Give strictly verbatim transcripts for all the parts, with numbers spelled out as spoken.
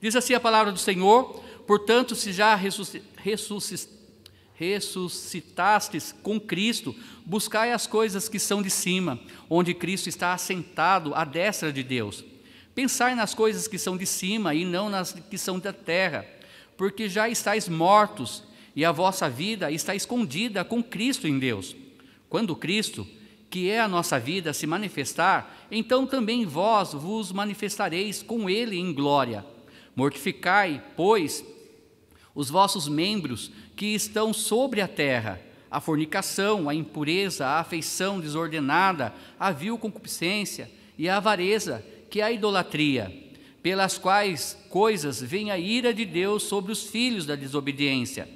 Diz assim a palavra do Senhor: portanto, se já ressuscitastes com Cristo, buscai as coisas que são de cima, onde Cristo está assentado à destra de Deus. Pensai nas coisas que são de cima e não nas que são da terra, porque já estáis mortos e a vossa vida está escondida com Cristo em Deus. Quando Cristo, que é a nossa vida, se manifestar, então também vós vos manifestareis com Ele em glória. Mortificai, pois, os vossos membros que estão sobre a terra, a fornicação, a impureza, a afeição desordenada, a vil concupiscência e a avareza, que é a idolatria, pelas quais coisas vem a ira de Deus sobre os filhos da desobediência,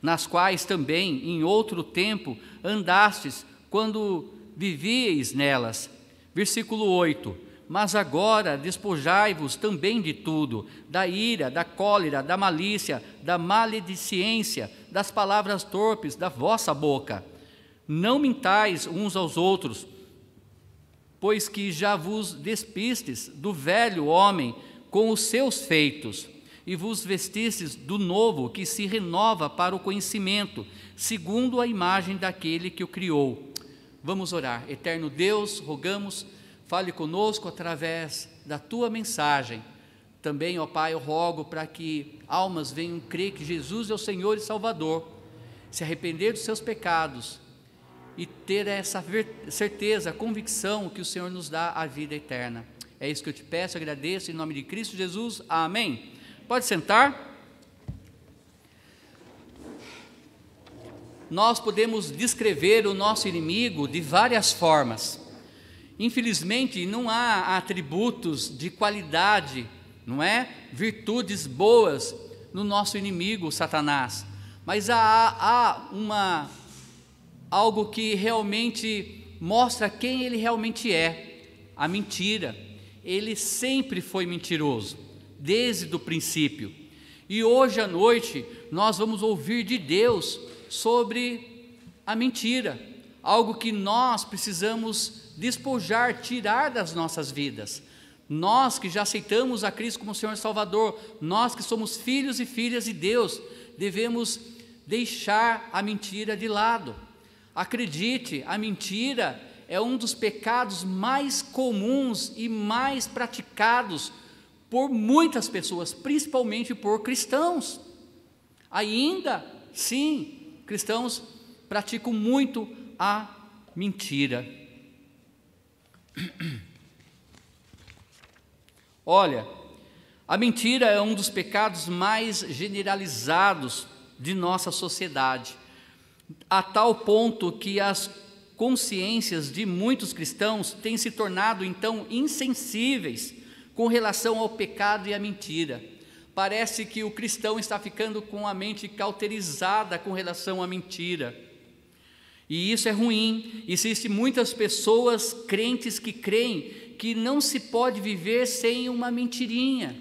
nas quais também em outro tempo andastes quando vivieis nelas. Versículo oito, mas agora despojai-vos também de tudo, da ira, da cólera, da malícia, da maledicência, das palavras torpes da vossa boca. Não mintais uns aos outros, pois que já vos despistes do velho homem com os seus feitos, e vos vestistes do novo, que se renova para o conhecimento, segundo a imagem daquele que o criou. Vamos orar. Eterno Deus, rogamos, fale conosco através da tua mensagem. Também, ó Pai, eu rogo para que almas venham crer que Jesus é o Senhor e Salvador, se arrepender dos seus pecados e ter essa certeza, convicção que o Senhor nos dá a vida eterna. É isso que eu te peço, agradeço, em nome de Cristo Jesus, amém. Pode sentar. Nós podemos descrever o nosso inimigo de várias formas. Infelizmente, não há atributos de qualidade, não é? Virtudes boas no nosso inimigo, Satanás. Mas há, há uma, algo que realmente mostra quem ele realmente é: a mentira. Ele sempre foi mentiroso, desde o princípio. E hoje à noite nós vamos ouvir de Deus sobre a mentira, algo que nós precisamos despojar, tirar das nossas vidas. Nós que já aceitamos a Cristo como Senhor e Salvador, nós que somos filhos e filhas de Deus, devemos deixar a mentira de lado. Acredite, a mentira é um dos pecados mais comuns e mais praticados por muitas pessoas, principalmente por cristãos. Ainda, sim, cristãos praticam muito a mentira. Olha, a mentira é um dos pecados mais generalizados de nossa sociedade, a tal ponto que as consciências de muitos cristãos têm se tornado, então, insensíveis com relação ao pecado e à mentira. Parece que o cristão está ficando com a mente cauterizada com relação à mentira, e isso é ruim. Existem muitas pessoas crentes que creem que não se pode viver sem uma mentirinha,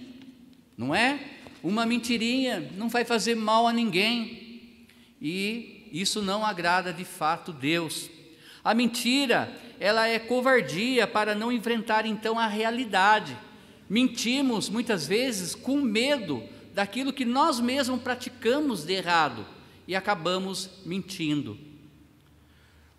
não é? Uma mentirinha não vai fazer mal a ninguém, e isso não agrada de fato Deus. A mentira, ela é covardia para não enfrentar então a realidade. Mentimos muitas vezes com medo daquilo que nós mesmos praticamos de errado e acabamos mentindo.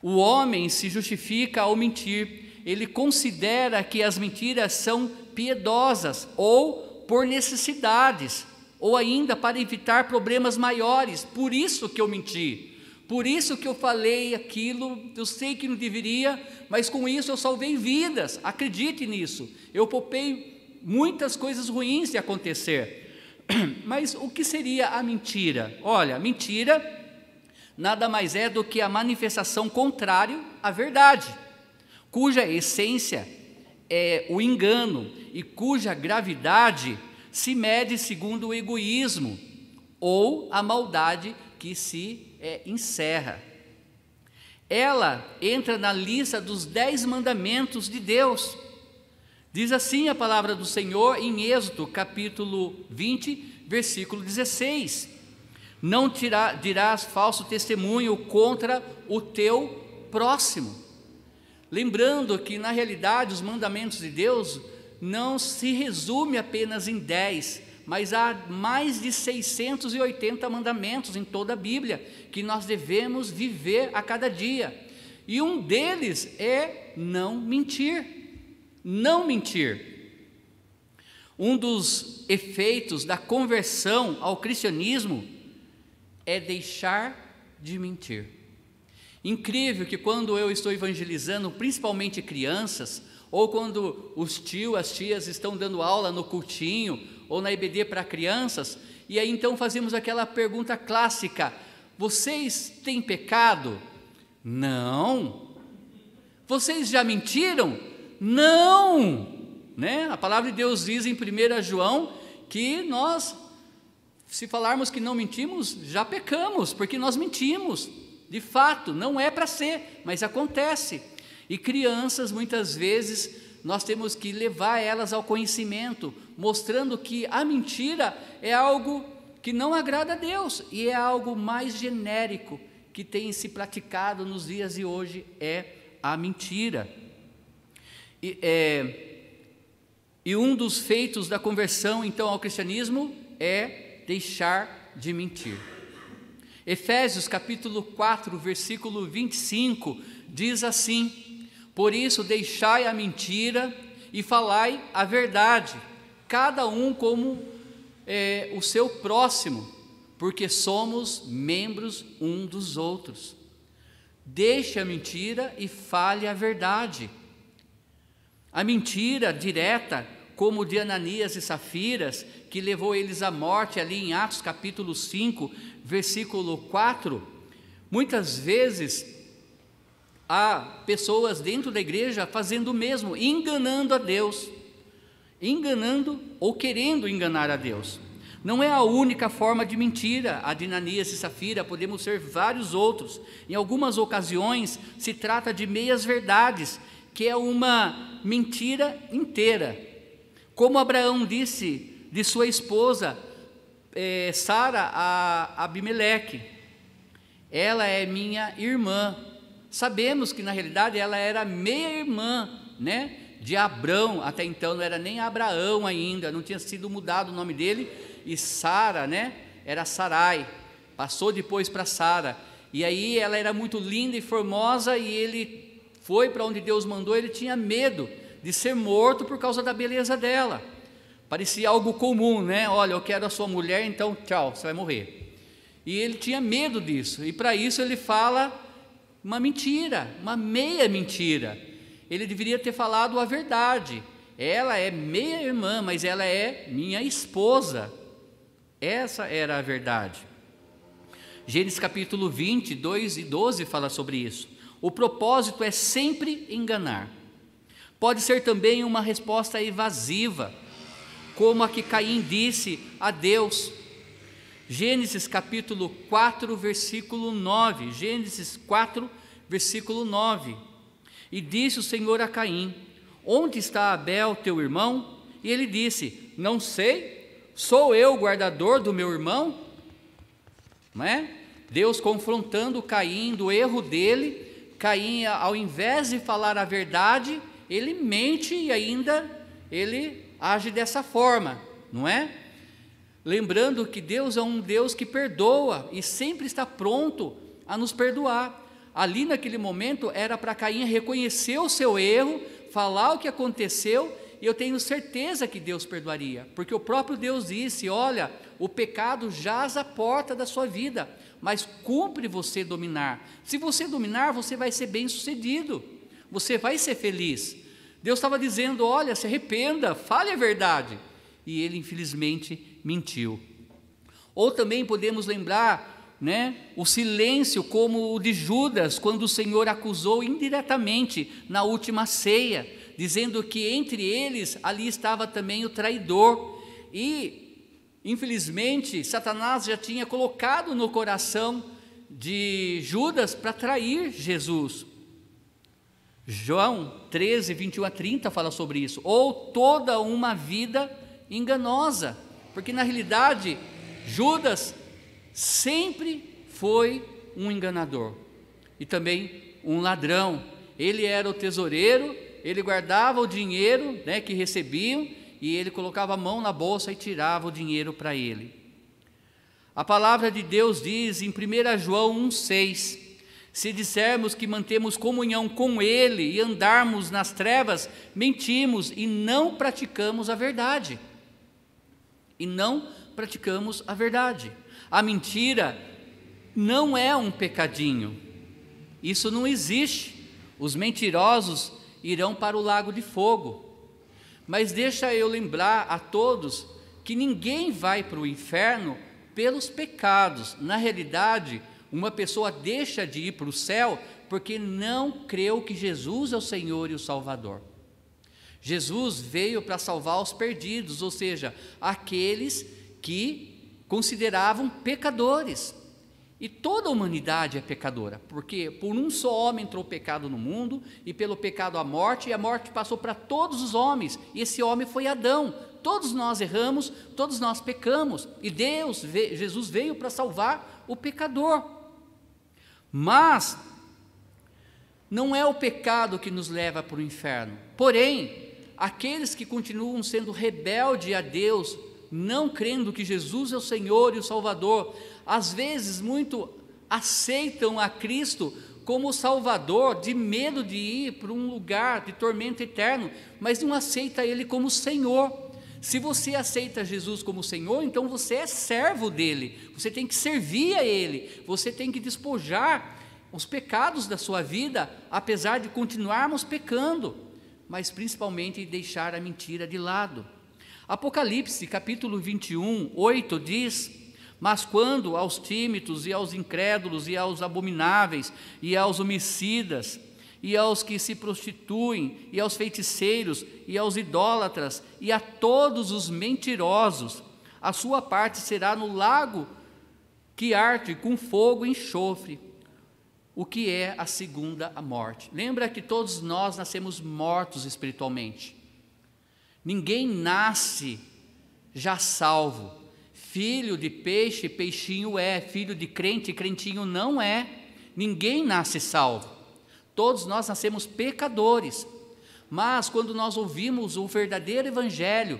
O homem se justifica ao mentir, ele considera que as mentiras são piedosas ou por necessidades, ou ainda para evitar problemas maiores. Por isso que eu menti, por isso que eu falei aquilo, eu sei que não deveria, mas com isso eu salvei vidas. Acredite nisso, eu poupei muitas coisas ruins de acontecer. Mas o que seria a mentira? Olha, mentira nada mais é do que a manifestação contrária à verdade, cuja essência é o engano e cuja gravidade se mede segundo o egoísmo ou a maldade que se é, encerra. Ela entra na lista dos dez mandamentos de Deus. Diz assim a palavra do Senhor em Êxodo, capítulo vinte, versículo dezesseis. Não dirás falso testemunho contra o teu próximo. Lembrando que, na realidade, os mandamentos de Deus não se resume apenas em dez, mas há mais de seiscentos e oitenta mandamentos em toda a Bíblia, que nós devemos viver a cada dia, e um deles é não mentir, não mentir. Um dos efeitos da conversão ao cristianismo é deixar de mentir. Incrível que quando eu estou evangelizando, principalmente crianças, ou quando os tios, as tias estão dando aula no cultinho, ou na E B D para crianças, e aí então fazemos aquela pergunta clássica: vocês têm pecado? Não. Vocês já mentiram? Não. Né? A palavra de Deus diz em primeiro João que nós, se falarmos que não mentimos, já pecamos, porque nós mentimos, de fato, não é para ser, mas acontece. E crianças, muitas vezes, nós temos que levar elas ao conhecimento, mostrando que a mentira é algo que não agrada a Deus, e é algo mais genérico que tem se praticado nos dias de hoje, é a mentira. E, é... E um dos feitos da conversão, então, ao cristianismo é deixar de mentir. Efésios capítulo quatro, versículo vinte e cinco, diz assim: por isso deixai a mentira e falai a verdade, cada um como é, o seu próximo, porque somos membros um dos outros. Deixe a mentira e fale a verdade. A mentira direta, como de Ananias e Safiras, que levou eles à morte ali em Atos capítulo cinco, versículo quatro, muitas vezes há pessoas dentro da igreja fazendo o mesmo, enganando a Deus, enganando ou querendo enganar a Deus. Não é a única forma de mentira, a de Ananias e Safira, podemos ser vários outros. Em algumas ocasiões se trata de meias-verdades, que é uma mentira inteira. Como Abraão disse de sua esposa, é, Sara a Abimeleque: ela é minha irmã. Sabemos que na realidade ela era meia-irmã, né, de Abrão, até então não era nem Abraão ainda, não tinha sido mudado o nome dele, e Sara, né, era Sarai, passou depois para Sara, e aí ela era muito linda e formosa, e ele foi para onde Deus mandou, ele tinha medo de ser morto por causa da beleza dela. Parecia algo comum, né? Olha, eu quero a sua mulher, então tchau, você vai morrer. E ele tinha medo disso, e para isso ele fala uma mentira, uma meia mentira. Ele deveria ter falado a verdade: ela é meia irmã, mas ela é minha esposa. Essa era a verdade. Gênesis capítulo vinte, dois e doze fala sobre isso. O propósito é sempre enganar. Pode ser também uma resposta evasiva, como a que Caim disse a Deus. Gênesis capítulo quatro, versículo nove. Gênesis quatro, versículo nove. E disse o Senhor a Caim: onde está Abel, teu irmão? E ele disse: não sei, sou eu o guardador do meu irmão? Não é? Deus confrontando Caim do erro dele. Caim, ao invés de falar a verdade, ele mente e ainda ele age dessa forma, não é? Lembrando que Deus é um Deus que perdoa e sempre está pronto a nos perdoar. Ali naquele momento era para Caim reconhecer o seu erro, falar o que aconteceu, e eu tenho certeza que Deus perdoaria, porque o próprio Deus disse: olha, o pecado jaz à porta da sua vida, mas cumpre você dominar. Se você dominar, você vai ser bem-sucedido, você vai ser feliz. Deus estava dizendo: olha, se arrependa, fale a verdade. E ele infelizmente mentiu. Ou também podemos lembrar, né, o silêncio como o de Judas, quando o Senhor acusou indiretamente na última ceia, dizendo que entre eles ali estava também o traidor. E infelizmente Satanás já tinha colocado no coração de Judas para trair Jesus. João treze, vinte e um a trinta fala sobre isso, ou toda uma vida enganosa, porque na realidade Judas sempre foi um enganador e também um ladrão. Ele era o tesoureiro, ele guardava o dinheiro, né, que recebiam, e ele colocava a mão na bolsa e tirava o dinheiro para ele. A palavra de Deus diz em primeira João um, seis, se dissermos que mantemos comunhão com Ele e andarmos nas trevas, mentimos e não praticamos a verdade. E não praticamos a verdade. A mentira não é um pecadinho. Isso não existe. Os mentirosos irão para o lago de fogo. Mas deixa eu lembrar a todos que ninguém vai para o inferno pelos pecados. Na realidade, uma pessoa deixa de ir para o céu porque não creu que Jesus é o Senhor e o Salvador. Jesus veio para salvar os perdidos, ou seja, aqueles que consideravam pecadores. E toda a humanidade é pecadora, porque por um só homem entrou o pecado no mundo, e pelo pecado a morte, e a morte passou para todos os homens, e esse homem foi Adão. Todos nós erramos, todos nós pecamos, e Deus, Jesus veio para salvar o pecador. Mas não é o pecado que nos leva para o inferno. Porém, aqueles que continuam sendo rebeldes a Deus, não crendo que Jesus é o Senhor e o Salvador, às vezes muito aceitam a Cristo como Salvador, de medo de ir para um lugar de tormento eterno, mas não aceita Ele como Senhor. Se você aceita Jesus como Senhor, então você é servo dEle, você tem que servir a Ele, você tem que despojar os pecados da sua vida, apesar de continuarmos pecando, mas principalmente deixar a mentira de lado. Apocalipse capítulo vinte e um, oito diz, mas quando aos tímidos e aos incrédulos e aos abomináveis e aos homicidas e aos que se prostituem e aos feiticeiros e aos idólatras e a todos os mentirosos, a sua parte será no lago que arde com fogo e enxofre, o que é a segunda morte. Lembra que todos nós nascemos mortos espiritualmente. Ninguém nasce já salvo, filho de peixe, peixinho é, filho de crente, crentinho não é, ninguém nasce salvo, todos nós nascemos pecadores, mas quando nós ouvimos o verdadeiro evangelho,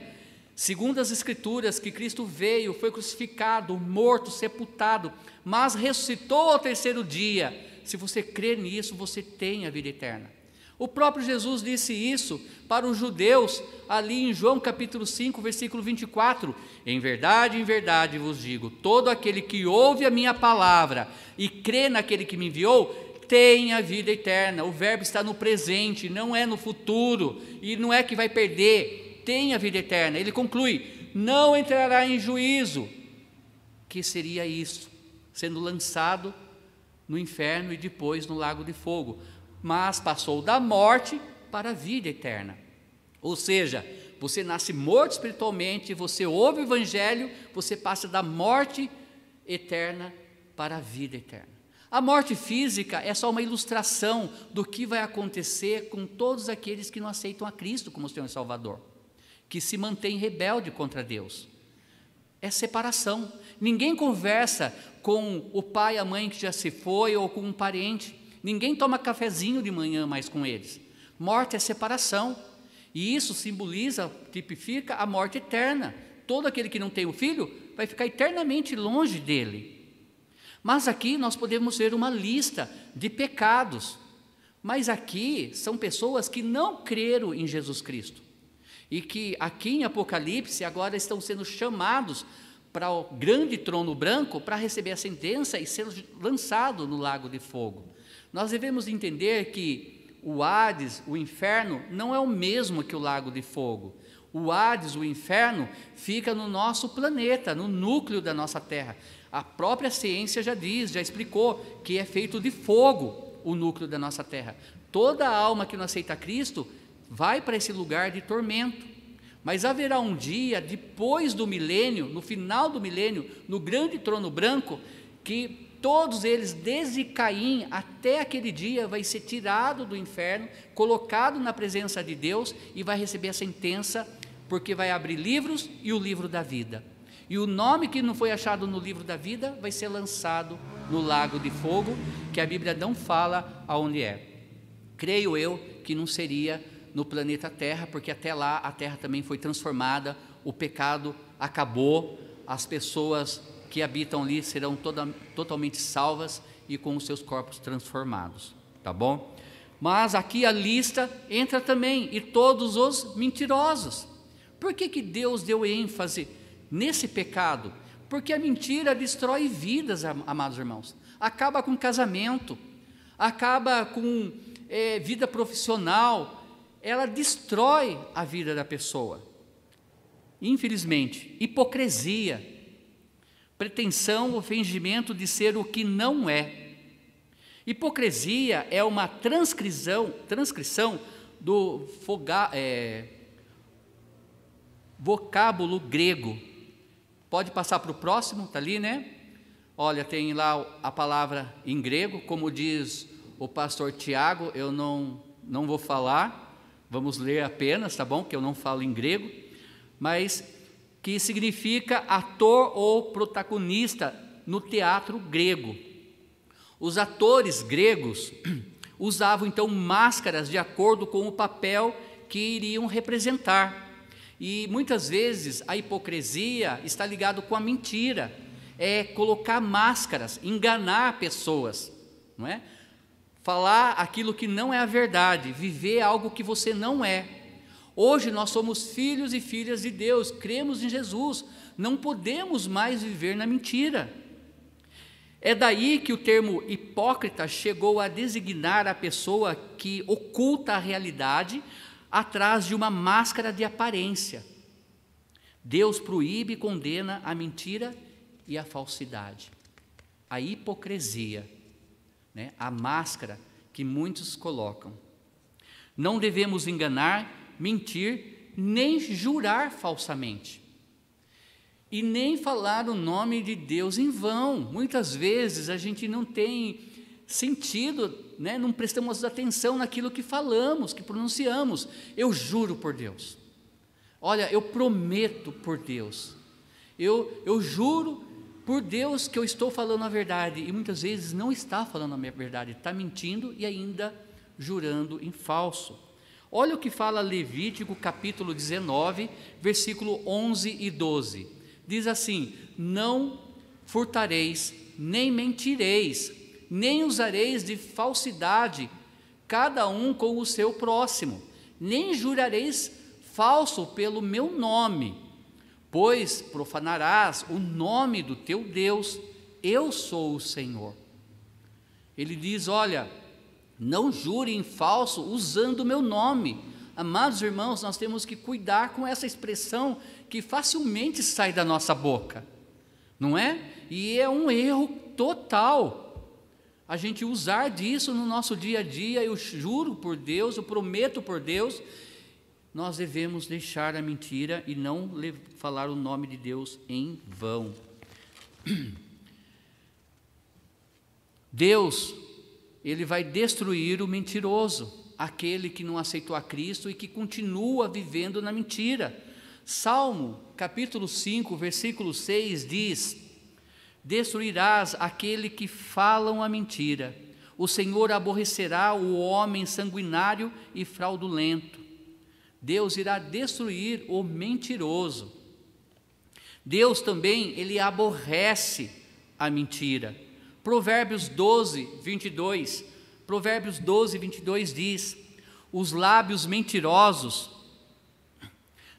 segundo as escrituras, que Cristo veio, foi crucificado, morto, sepultado, mas ressuscitou ao terceiro dia, se você crer nisso, você tem a vida eterna. O próprio Jesus disse isso para os judeus, ali em João capítulo cinco, versículo vinte e quatro, em verdade, em verdade vos digo, todo aquele que ouve a minha palavra e crê naquele que me enviou, tem a vida eterna. O verbo está no presente, não é no futuro, e não é que vai perder, tem a vida eterna. Ele conclui, não entrará em juízo, que seria isso, sendo lançado no inferno e depois no lago de fogo, mas passou da morte para a vida eterna. Ou seja, você nasce morto espiritualmente, você ouve o evangelho, você passa da morte eterna para a vida eterna. A morte física é só uma ilustração do que vai acontecer com todos aqueles que não aceitam a Cristo como Senhor e Salvador, que se mantém rebelde contra Deus. É separação. Ninguém conversa com o pai e a mãe que já se foi ou com um parente. Ninguém toma cafezinho de manhã mais com eles. Morte é separação. E isso simboliza, tipifica a morte eterna. Todo aquele que não tem o filho vai ficar eternamente longe dele. Mas aqui nós podemos ver uma lista de pecados. Mas aqui são pessoas que não creram em Jesus Cristo. E que aqui em Apocalipse agora estão sendo chamados para o grande trono branco para receber a sentença e ser lançado no lago de fogo. Nós devemos entender que o Hades, o inferno, não é o mesmo que o lago de fogo. O Hades, o inferno, fica no nosso planeta, no núcleo da nossa terra. A própria ciência já diz, já explicou, que é feito de fogo o núcleo da nossa terra. Toda alma que não aceita Cristo vai para esse lugar de tormento. Mas haverá um dia, depois do milênio, no final do milênio, no grande trono branco, que todos eles, desde Caim até aquele dia, vai ser tirado do inferno, colocado na presença de Deus e vai receber a sentença, porque vai abrir livros e o livro da vida. E o nome que não foi achado no livro da vida vai ser lançado no lago de fogo, que a Bíblia não fala aonde é. Creio eu que não seria no planeta Terra, porque até lá a Terra também foi transformada, o pecado acabou, as pessoas que habitam ali serão toda, totalmente salvas e com os seus corpos transformados, tá bom? Mas aqui a lista entra também, e todos os mentirosos. Por que que Deus deu ênfase nesse pecado? Porque a mentira destrói vidas, amados irmãos, acaba com casamento, acaba com é, vida profissional, ela destrói a vida da pessoa. Infelizmente, hipocrisia, pretensão, ofendimento de ser o que não é. Hipocrisia é uma transcrição, transcrição do foga, é, vocábulo grego. Pode passar para o próximo, está ali, né? Olha, tem lá a palavra em grego, como diz o pastor Tiago, eu não, não vou falar, vamos ler apenas, tá bom? Que eu não falo em grego, mas que significa ator ou protagonista no teatro grego. Os atores gregos usavam então máscaras de acordo com o papel que iriam representar. E muitas vezes a hipocrisia está ligada com a mentira, é colocar máscaras, enganar pessoas, não é? Falar aquilo que não é a verdade, viver algo que você não é. Hoje nós somos filhos e filhas de Deus, cremos em Jesus, não podemos mais viver na mentira. É daí que o termo hipócrita chegou a designar a pessoa que oculta a realidade atrás de uma máscara de aparência. Deus proíbe e condena a mentira e a falsidade, a hipocrisia, né? A máscara que muitos colocam. Não devemos enganar, mentir, nem jurar falsamente, e nem falar o nome de Deus em vão. Muitas vezes a gente não tem sentido, né? Não prestamos atenção naquilo que falamos, que pronunciamos. Eu juro por Deus, olha, eu prometo por Deus, eu, eu juro por Deus que eu estou falando a verdade, e muitas vezes não está falando a minha verdade, está mentindo e ainda jurando em falso. Olha o que fala Levítico capítulo dezenove, versículo onze e doze, diz assim: não furtareis, nem mentireis, nem usareis de falsidade, cada um com o seu próximo, nem jurareis falso pelo meu nome, pois profanarás o nome do teu Deus, eu sou o Senhor. Ele diz, olha, não jure em falso usando o meu nome. Amados irmãos, nós temos que cuidar com essa expressão que facilmente sai da nossa boca, não é? E é um erro total a gente usar disso no nosso dia a dia. Eu juro por Deus, eu prometo por Deus. Nós devemos deixar a mentira e não falar o nome de Deus em vão. Deus, ele vai destruir o mentiroso, aquele que não aceitou a Cristo e que continua vivendo na mentira. Salmo capítulo cinco, versículo seis diz: destruirás aquele que falam a mentira, o Senhor aborrecerá o homem sanguinário e fraudulento. Deus irá destruir o mentiroso. Deus também, ele aborrece a mentira. Provérbios doze, vinte e dois, Provérbios doze, vinte e dois diz: os lábios mentirosos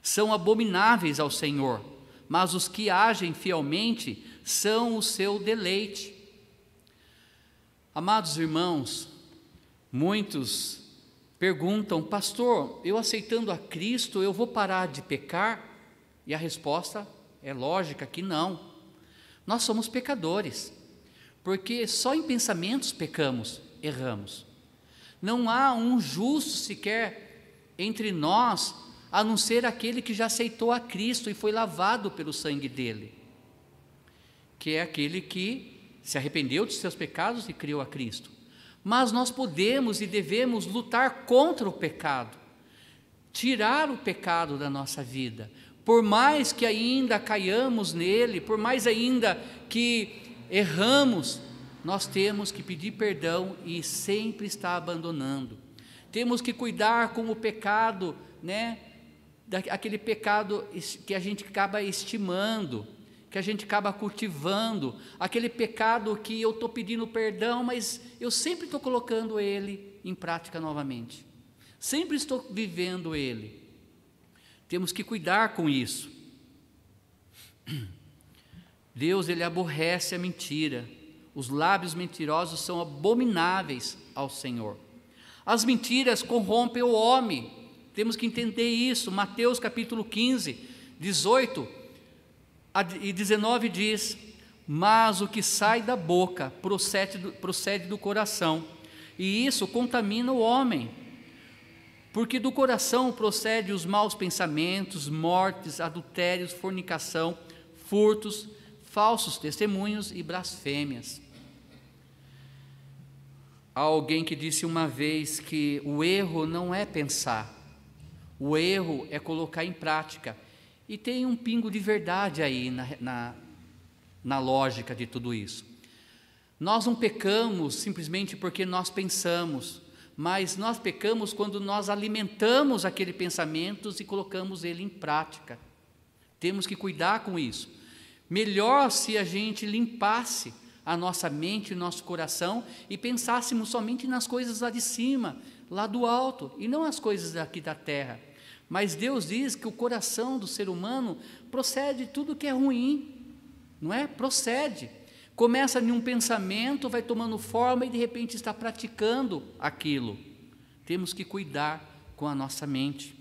são abomináveis ao Senhor, mas os que agem fielmente são o seu deleite. Amados irmãos, muitos perguntam: pastor, eu aceitando a Cristo, eu vou parar de pecar? E a resposta é lógica que não. Nós somos pecadores, porque só em pensamentos pecamos, erramos. Não há um justo sequer entre nós, a não ser aquele que já aceitou a Cristo e foi lavado pelo sangue dele, que é aquele que se arrependeu de seus pecados e criou a Cristo. Mas nós podemos e devemos lutar contra o pecado, tirar o pecado da nossa vida. Por mais que ainda caiamos nele, por mais ainda que erramos, nós temos que pedir perdão e sempre estar abandonando. Temos que cuidar com o pecado, né? Aquele pecado que a gente acaba estimando, que a gente acaba cultivando, aquele pecado que eu estou pedindo perdão, mas eu sempre estou colocando ele em prática novamente, sempre estou vivendo ele. Temos que cuidar com isso. Deus, ele aborrece a mentira. Os lábios mentirosos são abomináveis ao Senhor. As mentiras corrompem o homem. Temos que entender isso. Mateus capítulo quinze, dezoito e dezenove diz: mas o que sai da boca procede do, procede do coração, e isso contamina o homem, porque do coração procede os maus pensamentos, mortes, adultérios, fornicação, furtos, falsos testemunhos e blasfêmias. Há alguém que disse uma vez que o erro não é pensar, o erro é colocar em prática. E tem um pingo de verdade aí na, na, na lógica de tudo isso. Nós não pecamos simplesmente porque nós pensamos, mas nós pecamos quando nós alimentamos aquele pensamento e colocamos ele em prática. Temos que cuidar com isso. Melhor se a gente limpasse a nossa mente e o nosso coração e pensássemos somente nas coisas lá de cima, lá do alto, e não as coisas aqui da terra. Mas Deus diz que o coração do ser humano procede tudo que é ruim, não é? Procede. Começa em um pensamento, vai tomando forma e de repente está praticando aquilo. Temos que cuidar com a nossa mente.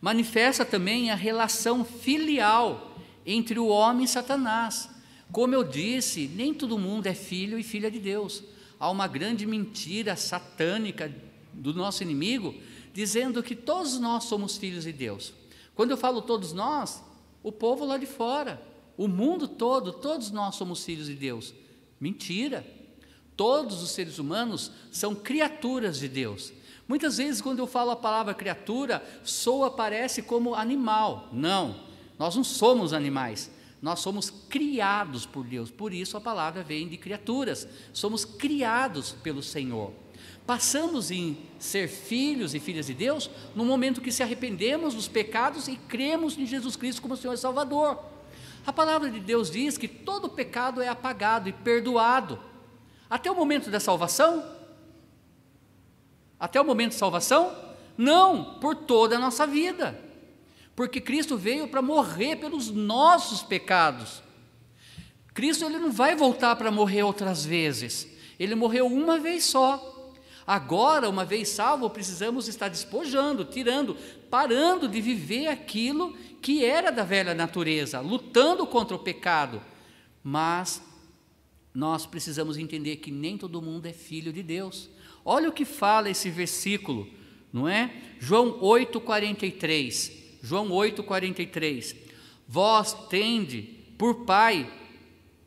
Manifesta também a relação filial entre o homem e Satanás. Como eu disse, nem todo mundo é filho e filha de Deus. Há uma grande mentira satânica do nosso inimigo, dizendo que todos nós somos filhos de Deus. Quando eu falo todos nós, o povo lá de fora, o mundo todo, todos nós somos filhos de Deus. Mentira! Todos os seres humanos são criaturas de Deus. Muitas vezes, quando eu falo a palavra criatura, soa, parece como animal. Não, nós não somos animais, nós somos criados por Deus, por isso a palavra vem de criaturas. Somos criados pelo Senhor. Passamos em ser filhos e filhas de Deus no momento que se arrependemos dos pecados e cremos em Jesus Cristo como Senhor e Salvador. A palavra de Deus diz que todo pecado é apagado e perdoado. Até o momento da salvação? Até o momento da salvação? Não, por toda a nossa vida. Porque Cristo veio para morrer pelos nossos pecados. Cristo, ele não vai voltar para morrer outras vezes. Ele morreu uma vez só. Agora, uma vez salvo, precisamos estar despojando, tirando, parando de viver aquilo que era da velha natureza, lutando contra o pecado. Mas nós precisamos entender que nem todo mundo é filho de Deus. Olha o que fala esse versículo, não é? João oito, quarenta e três. João oito, quarenta e três. Vós tende por pai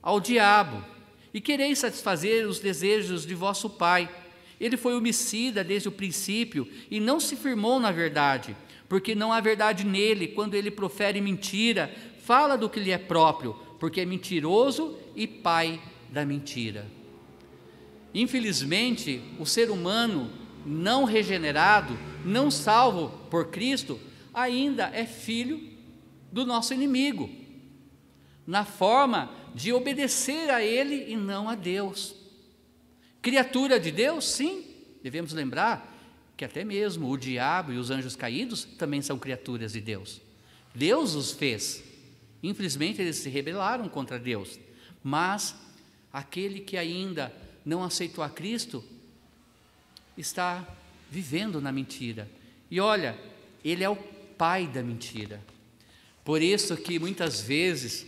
ao diabo, e quereis satisfazer os desejos de vosso pai. Ele foi homicida desde o princípio e não se firmou na verdade, porque não há verdade nele. Quando ele profere mentira, fala do que lhe é próprio, porque é mentiroso e pai da mentira. Infelizmente, o ser humano não regenerado, não salvo por Cristo, ainda é filho do nosso inimigo, na forma de obedecer a ele e não a Deus. Criatura de Deus, sim, devemos lembrar que até mesmo o diabo e os anjos caídos também são criaturas de Deus. Deus os fez. Infelizmente, eles se rebelaram contra Deus. Mas aquele que ainda não aceitou a Cristo está vivendo na mentira. E olha, ele é o pai da mentira. Por isso que muitas vezes,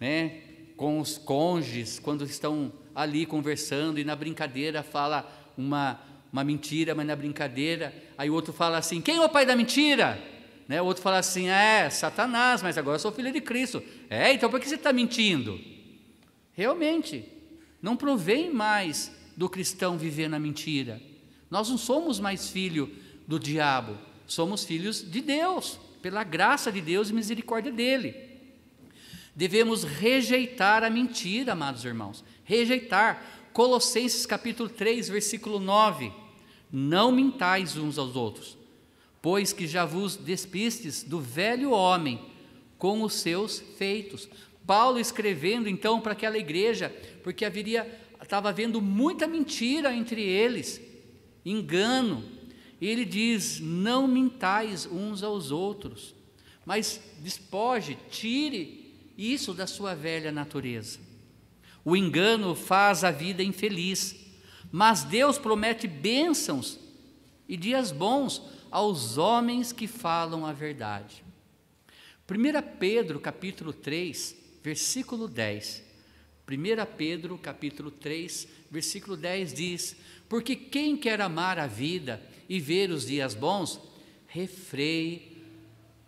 né, com os cônjuges, quando estão ali conversando e na brincadeira fala uma, uma mentira, mas na brincadeira, aí o outro fala assim: quem é o pai da mentira? Né? O outro fala assim: é, Satanás, mas agora eu sou filho de Cristo. É, então por que você está mentindo? Realmente, não provém mais do cristão viver na mentira. Nós não somos mais filho do diabo, somos filhos de Deus, pela graça de Deus e misericórdia dele. Devemos rejeitar a mentira, amados irmãos, rejeitar. Colossenses capítulo três, versículo nove, não mintais uns aos outros, pois que já vos despistes do velho homem com os seus feitos. Paulo escrevendo então para aquela igreja, porque haveria, estava havendo muita mentira entre eles, engano, e ele diz, não mintais uns aos outros, mas despoje, tire isso da sua velha natureza. O engano faz a vida infeliz, mas Deus promete bênçãos e dias bons aos homens que falam a verdade. Primeira Pedro capítulo três, versículo dez. Primeira Pedro capítulo três, versículo dez diz: porque quem quer amar a vida e ver os dias bons, refreie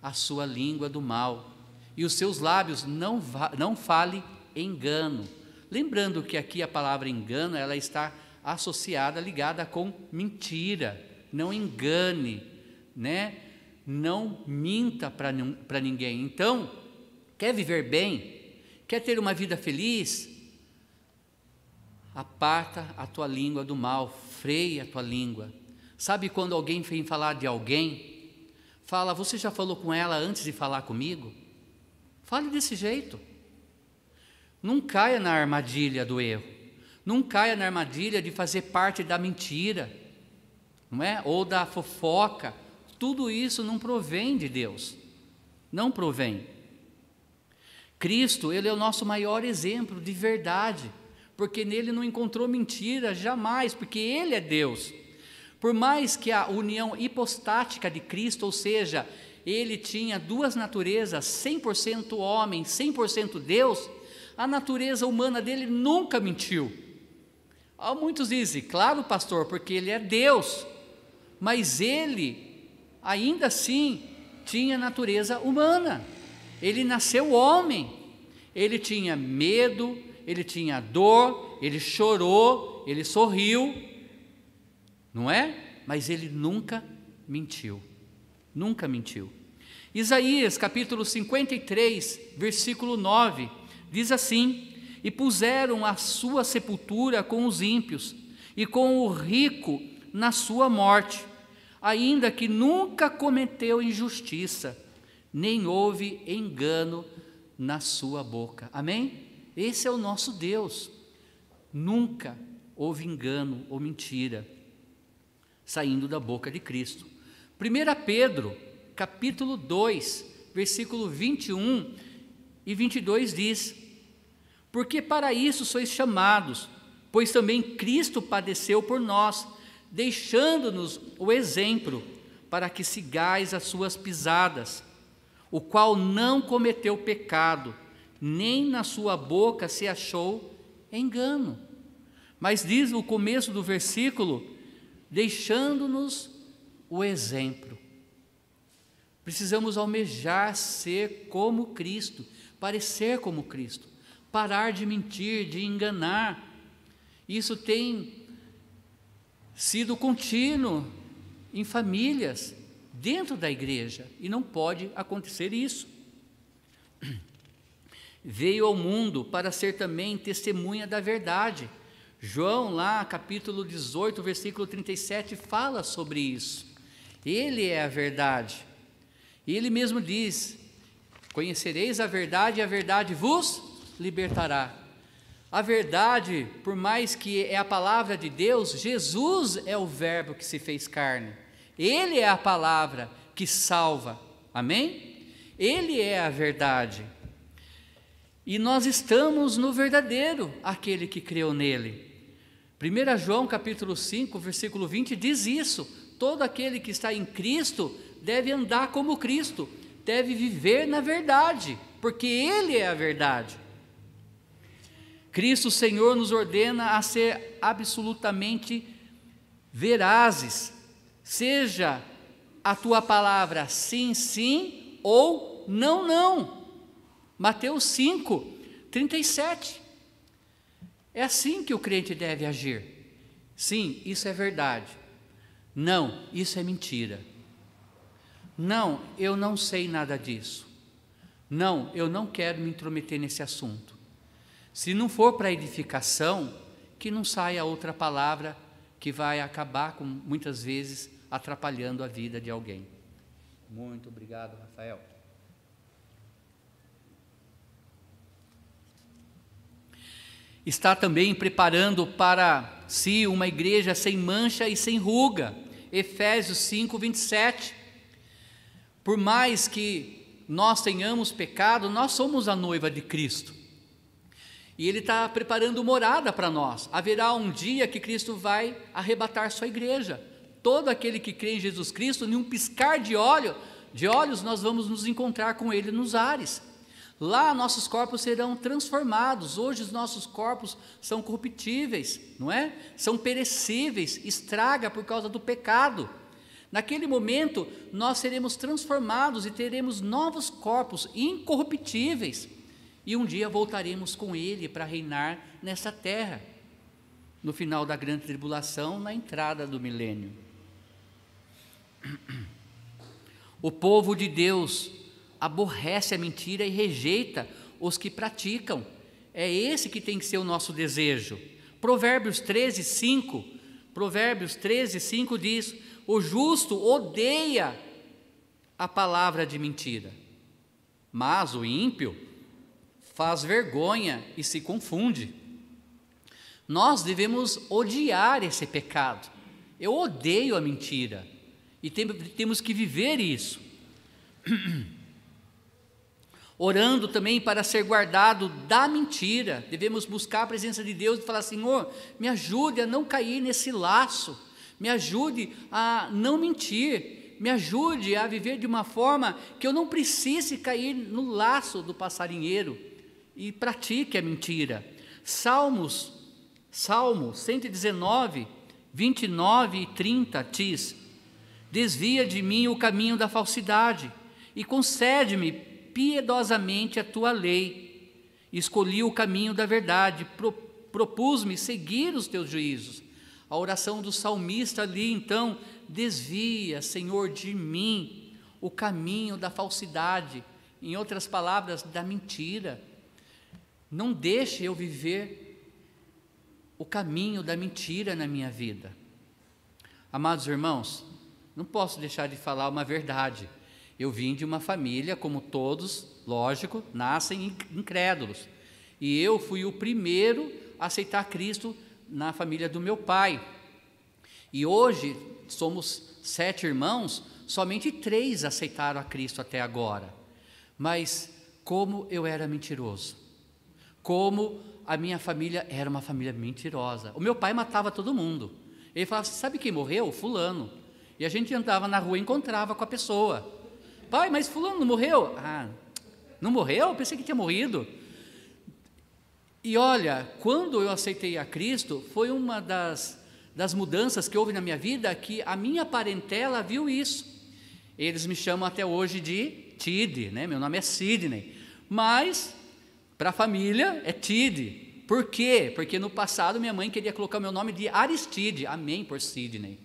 a sua língua do mal, e os seus lábios não, não fale engano. Lembrando que aqui a palavra engano, ela está associada, ligada com mentira. Não engane, né? Não minta para ninguém. Então, quer viver bem? Quer ter uma vida feliz? Aparta a tua língua do mal, freia a tua língua. Sabe quando alguém vem falar de alguém? Fala, você já falou com ela antes de falar comigo? Fale desse jeito. Não caia na armadilha do erro. Não caia na armadilha de fazer parte da mentira, não é? Ou da fofoca. Tudo isso não provém de Deus, não provém. Cristo, ele é o nosso maior exemplo de verdade, porque nele não encontrou mentira jamais, porque ele é Deus. Por mais que a união hipostática de Cristo, ou seja, ele tinha duas naturezas, cem por cento homem, cem por cento Deus, a natureza humana dele nunca mentiu. Há muitos dizem, claro pastor, porque ele é Deus, mas ele ainda assim tinha natureza humana, ele nasceu homem, ele tinha medo, ele tinha dor, ele chorou, ele sorriu, não é? Mas ele nunca mentiu, nunca mentiu. Isaías capítulo cinquenta e três, versículo nove, diz assim: e puseram a sua sepultura com os ímpios, e com o rico na sua morte, ainda que nunca cometeu injustiça, nem houve engano na sua boca. Amém? Esse é o nosso Deus. Nunca houve engano ou mentira saindo da boca de Cristo. Primeira Pedro, capítulo dois, versículo vinte e um e vinte e dois diz: porque para isso sois chamados, pois também Cristo padeceu por nós, deixando-nos o exemplo, para que sigais as suas pisadas, o qual não cometeu pecado, nem na sua boca se achou engano. Mas diz no começo do versículo, deixando-nos o exemplo. Precisamos almejar ser como Cristo, parecer como Cristo, parar de mentir, de enganar. Isso tem sido contínuo em famílias, dentro da igreja, e não pode acontecer isso. Veio ao mundo para ser também testemunha da verdade. João, lá, capítulo dezoito, versículo trinta e sete, fala sobre isso. Ele é a verdade. Ele mesmo diz: conhecereis a verdade, e a verdade vos libertará. A verdade, por mais que é a palavra de Deus, Jesus é o verbo que se fez carne, ele é a palavra que salva, amém? Ele é a verdade, e nós estamos no verdadeiro, aquele que creu nele. Primeira João capítulo cinco, versículo vinte diz isso: todo aquele que está em Cristo deve andar como Cristo, deve viver na verdade, porque ele é a verdade. Cristo, Senhor, nos ordena a ser absolutamente verazes, seja a tua palavra sim, sim, ou não, não. Mateus cinco, trinta e sete, é assim que o crente deve agir: sim, isso é verdade; não, isso é mentira; não, eu não sei nada disso; não, eu não quero me intrometer nesse assunto. Se não for para edificação, que não saia outra palavra que vai acabar, com, muitas vezes, atrapalhando a vida de alguém. Muito obrigado, Rafael. Está também preparando para si uma igreja sem mancha e sem ruga. Efésios cinco, vinte e sete. Por mais que nós tenhamos pecado, nós somos a noiva de Cristo. E Ele está preparando morada para nós. Haverá um dia que Cristo vai arrebatar sua igreja. Todo aquele que crê em Jesus Cristo, em um piscar de, óleo, de olhos, nós vamos nos encontrar com Ele nos ares. Lá nossos corpos serão transformados. Hoje os nossos corpos são corruptíveis, não é? São perecíveis, estraga por causa do pecado. Naquele momento nós seremos transformados e teremos novos corpos incorruptíveis. E um dia voltaremos com Ele para reinar nessa terra, no final da grande tribulação, na entrada do milênio. O povo de Deus aborrece a mentira e rejeita os que praticam. É esse que tem que ser o nosso desejo. Provérbios treze, cinco, Provérbios treze, cinco diz: o justo odeia a palavra de mentira, mas o ímpio faz vergonha e se confunde. Nós devemos odiar esse pecado. Eu odeio a mentira e tem, temos que viver isso. Orando também para ser guardado da mentira, devemos buscar a presença de Deus e falar: Senhor, me ajude a não cair nesse laço, me ajude a não mentir, me ajude a viver de uma forma que eu não precise cair no laço do passarinheiro e pratique a mentira. Salmos, Salmo cento e dezenove, vinte e nove e trinta diz: desvia de mim o caminho da falsidade e concede-me piedosamente a tua lei. Escolhi o caminho da verdade, pro, propus-me seguir os teus juízos. A oração do salmista ali, então: desvia, Senhor, de mim o caminho da falsidade, em outras palavras, da mentira. Não deixe eu viver o caminho da mentira na minha vida. Amados irmãos, não posso deixar de falar uma verdade. Eu vim de uma família, como todos, lógico, nascem incrédulos. E eu fui o primeiro a aceitar Cristo na família do meu pai. E hoje somos sete irmãos, somente três aceitaram a Cristo até agora. Mas como eu era mentiroso, como a minha família era uma família mentirosa. O meu pai matava todo mundo. Ele falava: sabe quem morreu? Fulano. E a gente andava na rua e encontrava com a pessoa. Pai, mas fulano não morreu? Ah, não morreu? Pensei que tinha morrido. E olha, quando eu aceitei a Cristo, foi uma das, das mudanças que houve na minha vida, que a minha parentela viu isso. Eles me chamam até hoje de Tid, né? Meu nome é Sidney, mas para a família é Tid. Por quê? Porque no passado minha mãe queria colocar meu nome de Aristide, amém por Sidney,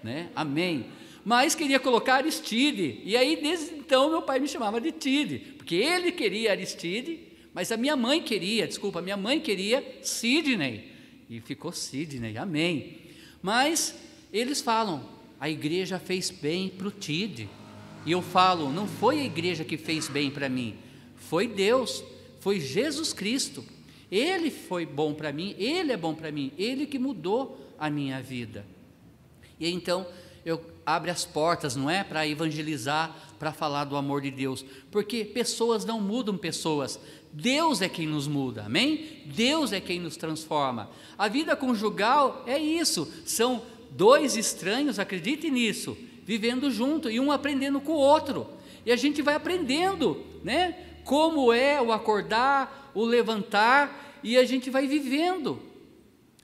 né? Amém. Mas queria colocar Aristide, e aí desde então meu pai me chamava de Tid, porque ele queria Aristide, mas a minha mãe queria, desculpa, a minha mãe queria Sidney, e ficou Sidney, amém. Mas eles falam: a igreja fez bem para o Tid, e eu falo: não foi a igreja que fez bem para mim, foi Deus, foi Jesus Cristo. Ele foi bom para mim, Ele é bom para mim, Ele que mudou a minha vida. E então eu abre as portas, não é? Para evangelizar, para falar do amor de Deus, porque pessoas não mudam pessoas, Deus é quem nos muda, amém? Deus é quem nos transforma. A vida conjugal é isso, são dois estranhos, acredite nisso, vivendo junto e um aprendendo com o outro, e a gente vai aprendendo, né? Como é o acordar, o levantar, e a gente vai vivendo.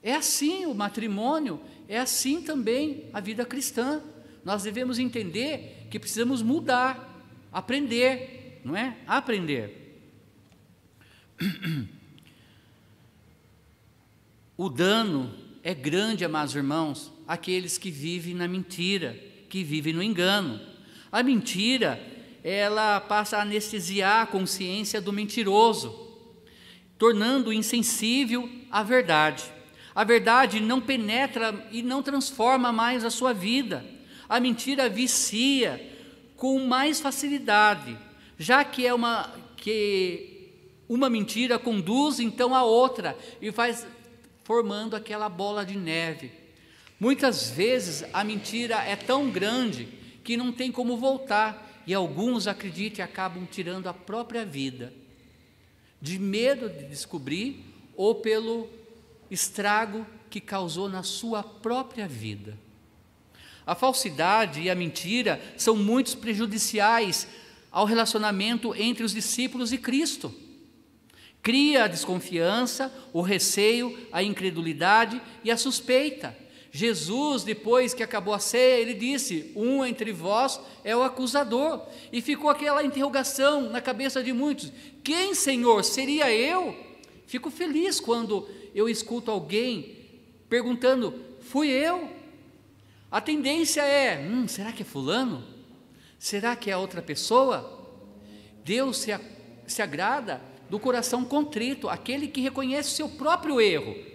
É assim o matrimônio, é assim também a vida cristã. Nós devemos entender que precisamos mudar, aprender, não é? Aprender. O dano é grande, amados irmãos, àqueles que vivem na mentira, que vivem no engano. A mentira, ela passa a anestesiar a consciência do mentiroso, tornando-o insensível à verdade. A verdade não penetra e não transforma mais a sua vida. A mentira vicia com mais facilidade, já que é uma, que uma mentira conduz então a outra e faz formando aquela bola de neve. Muitas vezes a mentira é tão grande que não tem como voltar, e alguns, acredite, acabam tirando a própria vida, de medo de descobrir ou pelo estrago que causou na sua própria vida. A falsidade e a mentira são muito prejudiciais ao relacionamento entre os discípulos e Cristo. Cria a desconfiança, o receio, a incredulidade e a suspeita. Jesus, depois que acabou a ceia, ele disse: um entre vós é o acusador. E ficou aquela interrogação na cabeça de muitos: quem, Senhor? Seria eu? Fico feliz quando eu escuto alguém perguntando: fui eu? A tendência é: hum, será que é fulano? Será que é outra pessoa? Deus se, a, se agrada do coração contrito, aquele que reconhece o seu próprio erro.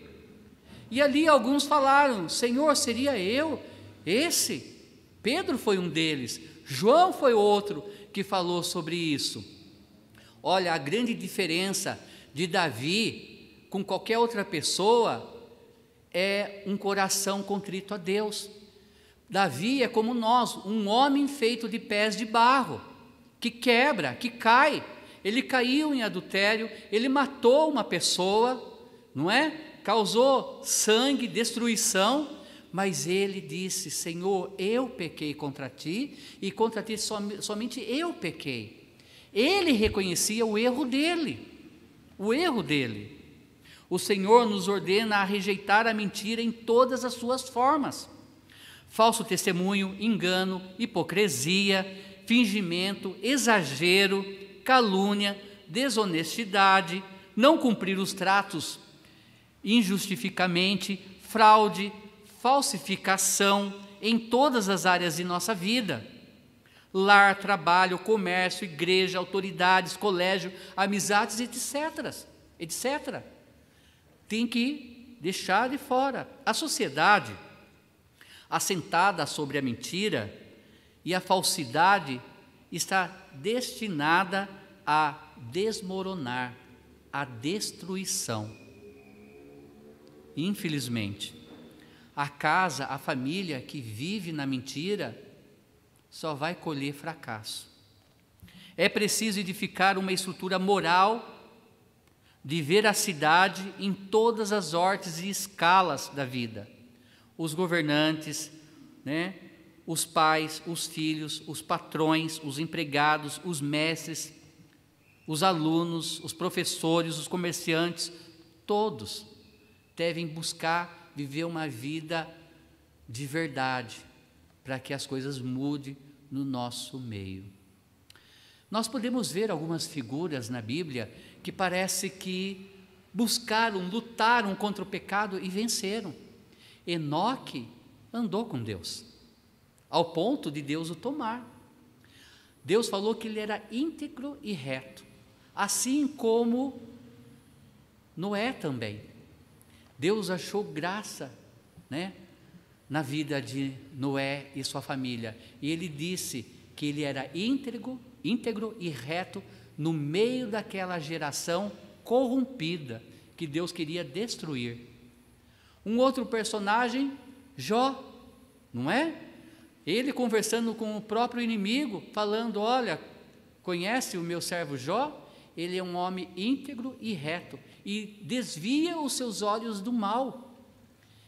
E ali alguns falaram: Senhor, seria eu? Esse? Pedro foi um deles, João foi outro que falou sobre isso. Olha, a grande diferença de Davi com qualquer outra pessoa é um coração contrito a Deus. Davi é como nós, um homem feito de pés de barro, que quebra, que cai. Ele caiu em adultério, ele matou uma pessoa, não é? Causou sangue, destruição, mas ele disse: Senhor, eu pequei contra ti, e contra ti som, somente eu pequei. Ele reconhecia o erro dele, o erro dele. O Senhor nos ordena a rejeitar a mentira em todas as suas formas: falso testemunho, engano, hipocrisia, fingimento, exagero, calúnia, desonestidade, não cumprir os tratos injustificadamente, fraude, falsificação em todas as áreas de nossa vida: lar, trabalho, comércio, igreja, autoridades, colégio, amizades, etc, etcétera. Tem que deixar de fora. A sociedade assentada sobre a mentira e a falsidade está destinada a desmoronar, à destruição. Infelizmente, a casa, a família que vive na mentira só vai colher fracasso. É preciso edificar uma estrutura moral de veracidade em todas as hortes e escalas da vida. Os governantes, né, os pais, os filhos, os patrões, os empregados, os mestres, os alunos, os professores, os comerciantes, todos devem buscar viver uma vida de verdade, para que as coisas mudem no nosso meio. Nós podemos ver algumas figuras na Bíblia que parece que buscaram, lutaram contra o pecado e venceram. Enoque andou com Deus, ao ponto de Deus o tomar. Deus falou que ele era íntegro e reto, assim como Noé também. Deus achou graça, né, na vida de Noé e sua família. E ele disse que ele era íntegro, íntegro e reto no meio daquela geração corrompida que Deus queria destruir. Um outro personagem, Jó, não é? Ele conversando com o próprio inimigo, falando: olha, conhece o meu servo Jó? Ele é um homem íntegro e reto, e desvia os seus olhos do mal.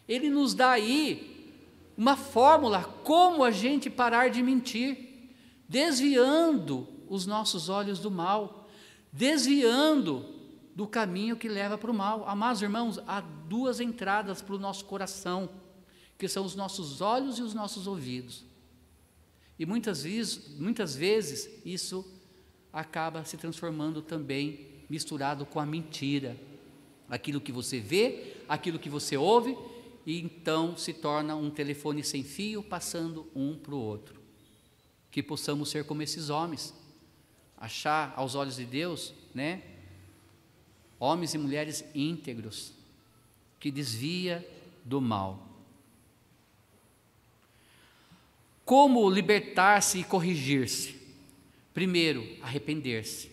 Ele nos dá aí uma fórmula como a gente parar de mentir, desviando os nossos olhos do mal, desviando do caminho que leva para o mal. Amados irmãos, há duas entradas para o nosso coração, que são os nossos olhos e os nossos ouvidos. E muitas vezes, muitas vezes isso acaba se transformando também, misturado com a mentira. Aquilo que você vê, aquilo que você ouve, e então se torna um telefone sem fio, passando um para o outro. Que possamos ser como esses homens, achar aos olhos de Deus, né, homens e mulheres íntegros, que desvia do mal. Como libertar-se e corrigir-se? Primeiro, arrepender-se.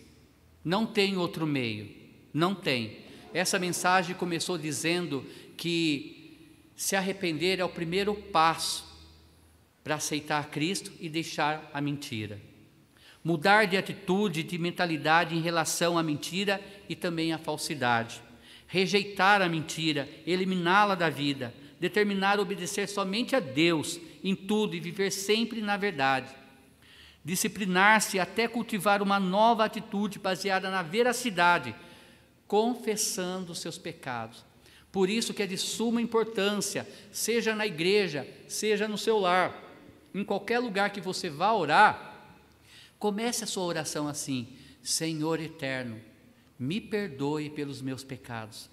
Não tem outro meio, não tem. Essa mensagem começou dizendo que se arrepender é o primeiro passo para aceitar Cristo e deixar a mentira. Mudar de atitude, de mentalidade em relação à mentira e também à falsidade. Rejeitar a mentira, eliminá-la da vida, determinar obedecer somente a Deus em tudo e viver sempre na verdade. Disciplinar-se até cultivar uma nova atitude baseada na veracidade, confessando seus pecados. Por isso que é de suma importância, seja na igreja, seja no seu lar, em qualquer lugar que você vá orar, comece a sua oração assim: Senhor eterno, me perdoe pelos meus pecados,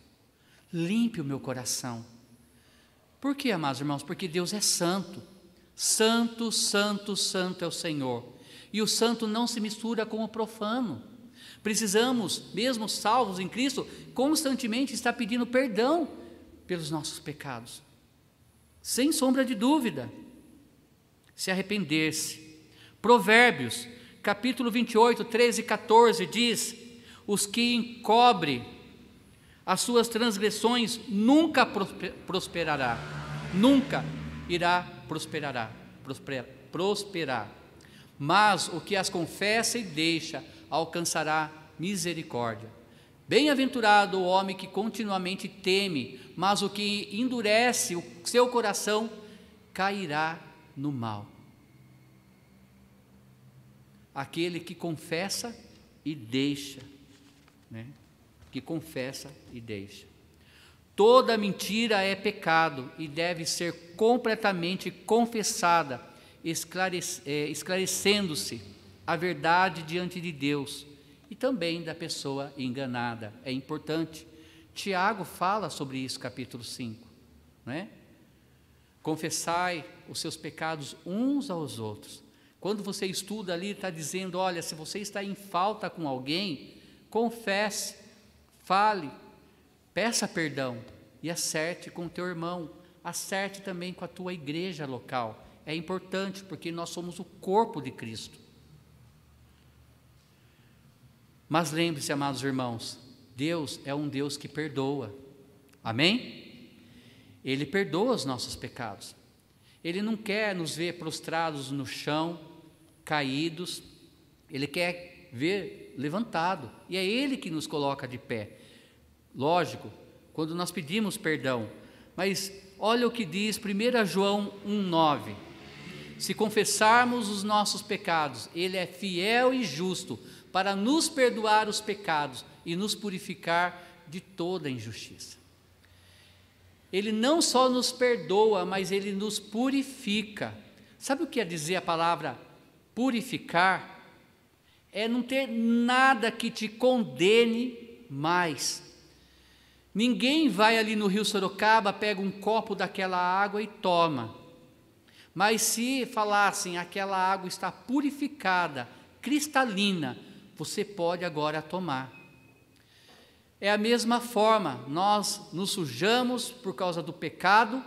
limpe o meu coração. Por que, amados irmãos? Porque Deus é santo. Santo, santo, santo é o Senhor. E o santo não se mistura com o profano. Precisamos, mesmo salvos em Cristo, constantemente estar pedindo perdão pelos nossos pecados. Sem sombra de dúvida. Se arrepender-se. Provérbios, capítulo vinte e oito, treze e quatorze, diz: os que encobrem as suas transgressões nunca prosperará, nunca irá prosperará, prosper, prosperar, mas o que as confessa e deixa alcançará misericórdia. Bem-aventurado o homem que continuamente teme, mas o que endurece o seu coração cairá no mal. Aquele que confessa e deixa, né? que confessa e deixa. Toda mentira é pecado e deve ser completamente confessada, esclarecendo-se a verdade diante de Deus e também da pessoa enganada. É importante. Tiago fala sobre isso, capítulo cinco. Né? Confessai os seus pecados uns aos outros. Quando você estuda ali, está dizendo, olha, se você está em falta com alguém, confesse, fale, peça perdão e acerte com o teu irmão, acerte também com a tua igreja local. É importante porque nós somos o corpo de Cristo. Mas lembre-se, amados irmãos, Deus é um Deus que perdoa, amém? Ele perdoa os nossos pecados. Ele não quer nos ver prostrados no chão, caídos, Ele quer ver levantado, e é Ele que nos coloca de pé, lógico, quando nós pedimos perdão. Mas olha o que diz primeira João um, nove: se confessarmos os nossos pecados, Ele é fiel e justo para nos perdoar os pecados e nos purificar de toda injustiça. Ele não só nos perdoa, mas Ele nos purifica. Sabe o que quer dizer a palavra purificar? É não ter nada que te condene mais. Ninguém vai ali no Rio Sorocaba, pega um copo daquela água e toma. Mas se falassem, aquela água está purificada, cristalina, você pode agora tomar. É a mesma forma, nós nos sujamos por causa do pecado,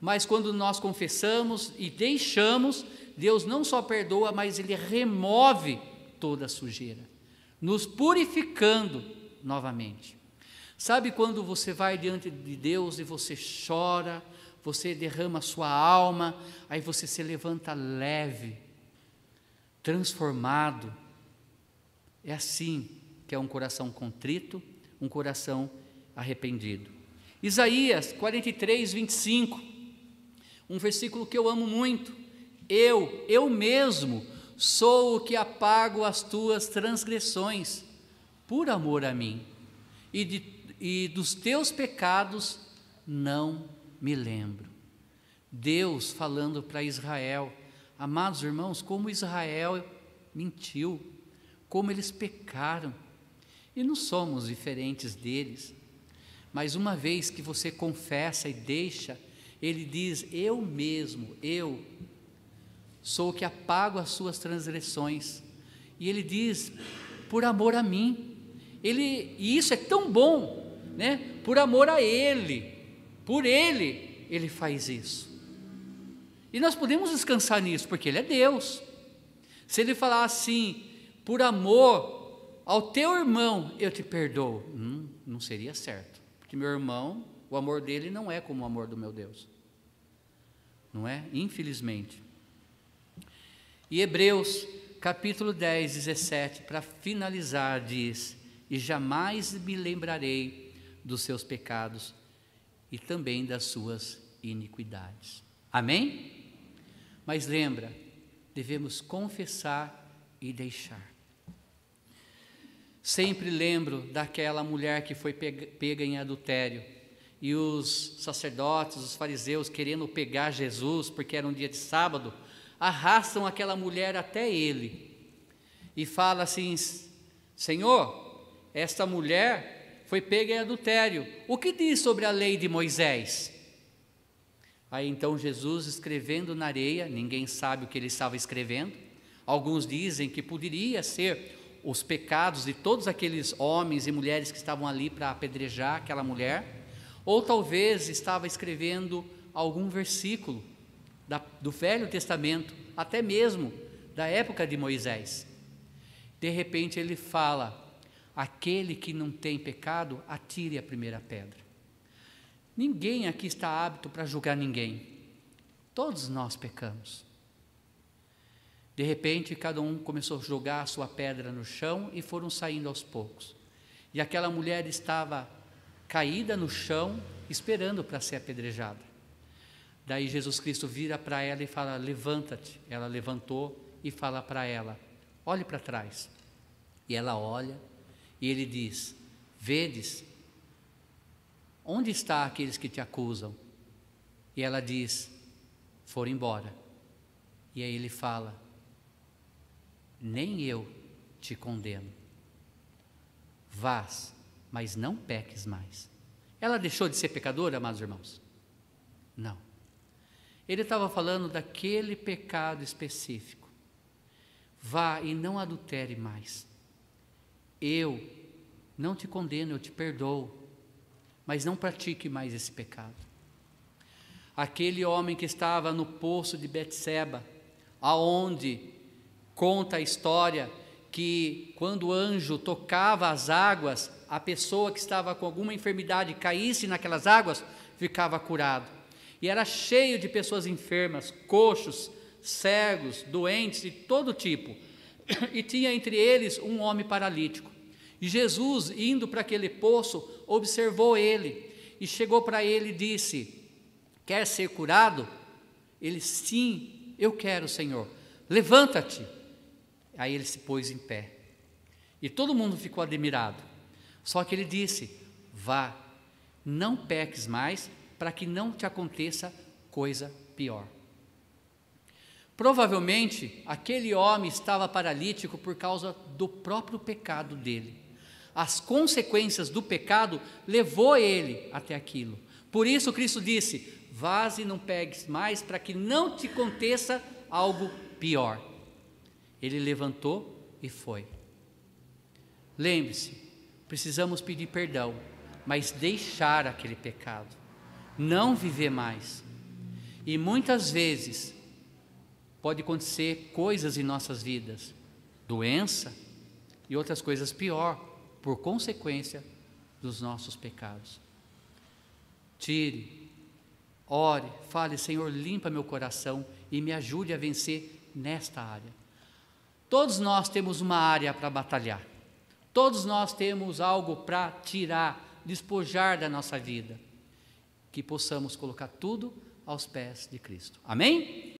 mas quando nós confessamos e deixamos, Deus não só perdoa, mas Ele remove toda sujeira, nos purificando novamente. Sabe quando você vai diante de Deus e você chora, você derrama sua alma, aí você se levanta leve, transformado? É assim que é um coração contrito, um coração arrependido. Isaías quarenta e três, vinte e cinco, um versículo que eu amo muito: eu, eu mesmo, sou o que apago as tuas transgressões, por amor a mim, e, de, e dos teus pecados não me lembro. Deus falando para Israel. Amados irmãos, como Israel mentiu, como eles pecaram, e não somos diferentes deles, mas uma vez que você confessa e deixa, Ele diz, eu mesmo, eu, sou o que apago as suas transgressões. E Ele diz, por amor a mim. Ele, e isso é tão bom, né? Por amor a Ele, Por Ele, Ele faz isso. E nós podemos descansar nisso, porque Ele é Deus. Se Ele falar assim, por amor ao teu irmão, eu te perdoo. Hum, não seria certo, porque meu irmão, o amor dele não é como o amor do meu Deus. Não é? Infelizmente. E Hebreus, capítulo dez, dezessete, para finalizar, diz: e jamais me lembrarei dos seus pecados e também das suas iniquidades. Amém? Mas lembra, devemos confessar e deixar. Sempre lembro daquela mulher que foi pega em adultério, e os sacerdotes, os fariseus, querendo pegar Jesus, porque era um dia de sábado, arrastam aquela mulher até ele, e fala assim: Senhor, esta mulher foi pega em adultério, o que diz sobre a lei de Moisés? Aí então Jesus, escrevendo na areia, ninguém sabe o que ele estava escrevendo, alguns dizem que poderia ser os pecados de todos aqueles homens e mulheres que estavam ali para apedrejar aquela mulher, ou talvez estava escrevendo algum versículo da, do Velho Testamento, até mesmo da época de Moisés. De repente ele fala: aquele que não tem pecado, atire a primeira pedra. Ninguém aqui está apto para julgar ninguém. Todos nós pecamos. De repente, cada um começou a jogar a sua pedra no chão e foram saindo aos poucos. E aquela mulher estava caída no chão, esperando para ser apedrejada. Daí Jesus Cristo vira para ela e fala: levanta-te. Ela levantou e fala para ela: olhe para trás. E ela olha e ele diz: vedes, onde estão aqueles que te acusam? E ela diz: foram embora. E aí ele fala: nem eu te condeno, vás, mas não peques mais. Ela deixou de ser pecadora, amados irmãos? Não. Ele estava falando daquele pecado específico: vá e não adultere mais, eu não te condeno, eu te perdoo, mas não pratique mais esse pecado. Aquele homem que estava no poço de Betseba, aonde conta a história que quando o anjo tocava as águas, a pessoa que estava com alguma enfermidade caísse naquelas águas, ficava curado. E era cheio de pessoas enfermas, coxos, cegos, doentes de todo tipo. E tinha entre eles um homem paralítico. E Jesus, indo para aquele poço, observou ele e chegou para ele e disse: quer ser curado? Ele: sim, eu quero, Senhor. Levanta-te. Aí ele se pôs em pé. E todo mundo ficou admirado. Só que ele disse: vá, não peques mais, para que não te aconteça coisa pior. Provavelmente aquele homem estava paralítico por causa do próprio pecado dele. As consequências do pecado levou ele até aquilo. Por isso Cristo disse: vás e não peques mais, para que não te aconteça algo pior. Ele levantou e foi. Lembre-se, precisamos pedir perdão, mas deixar aquele pecado, não viver mais. E muitas vezes pode acontecer coisas em nossas vidas, doença e outras coisas pior, por consequência dos nossos pecados. Tire, ore, fale: Senhor, limpa meu coração e me ajude a vencer nesta área. Todos nós temos uma área para batalhar, todos nós temos algo para tirar, despojar da nossa vida, que possamos colocar tudo aos pés de Cristo. Amém?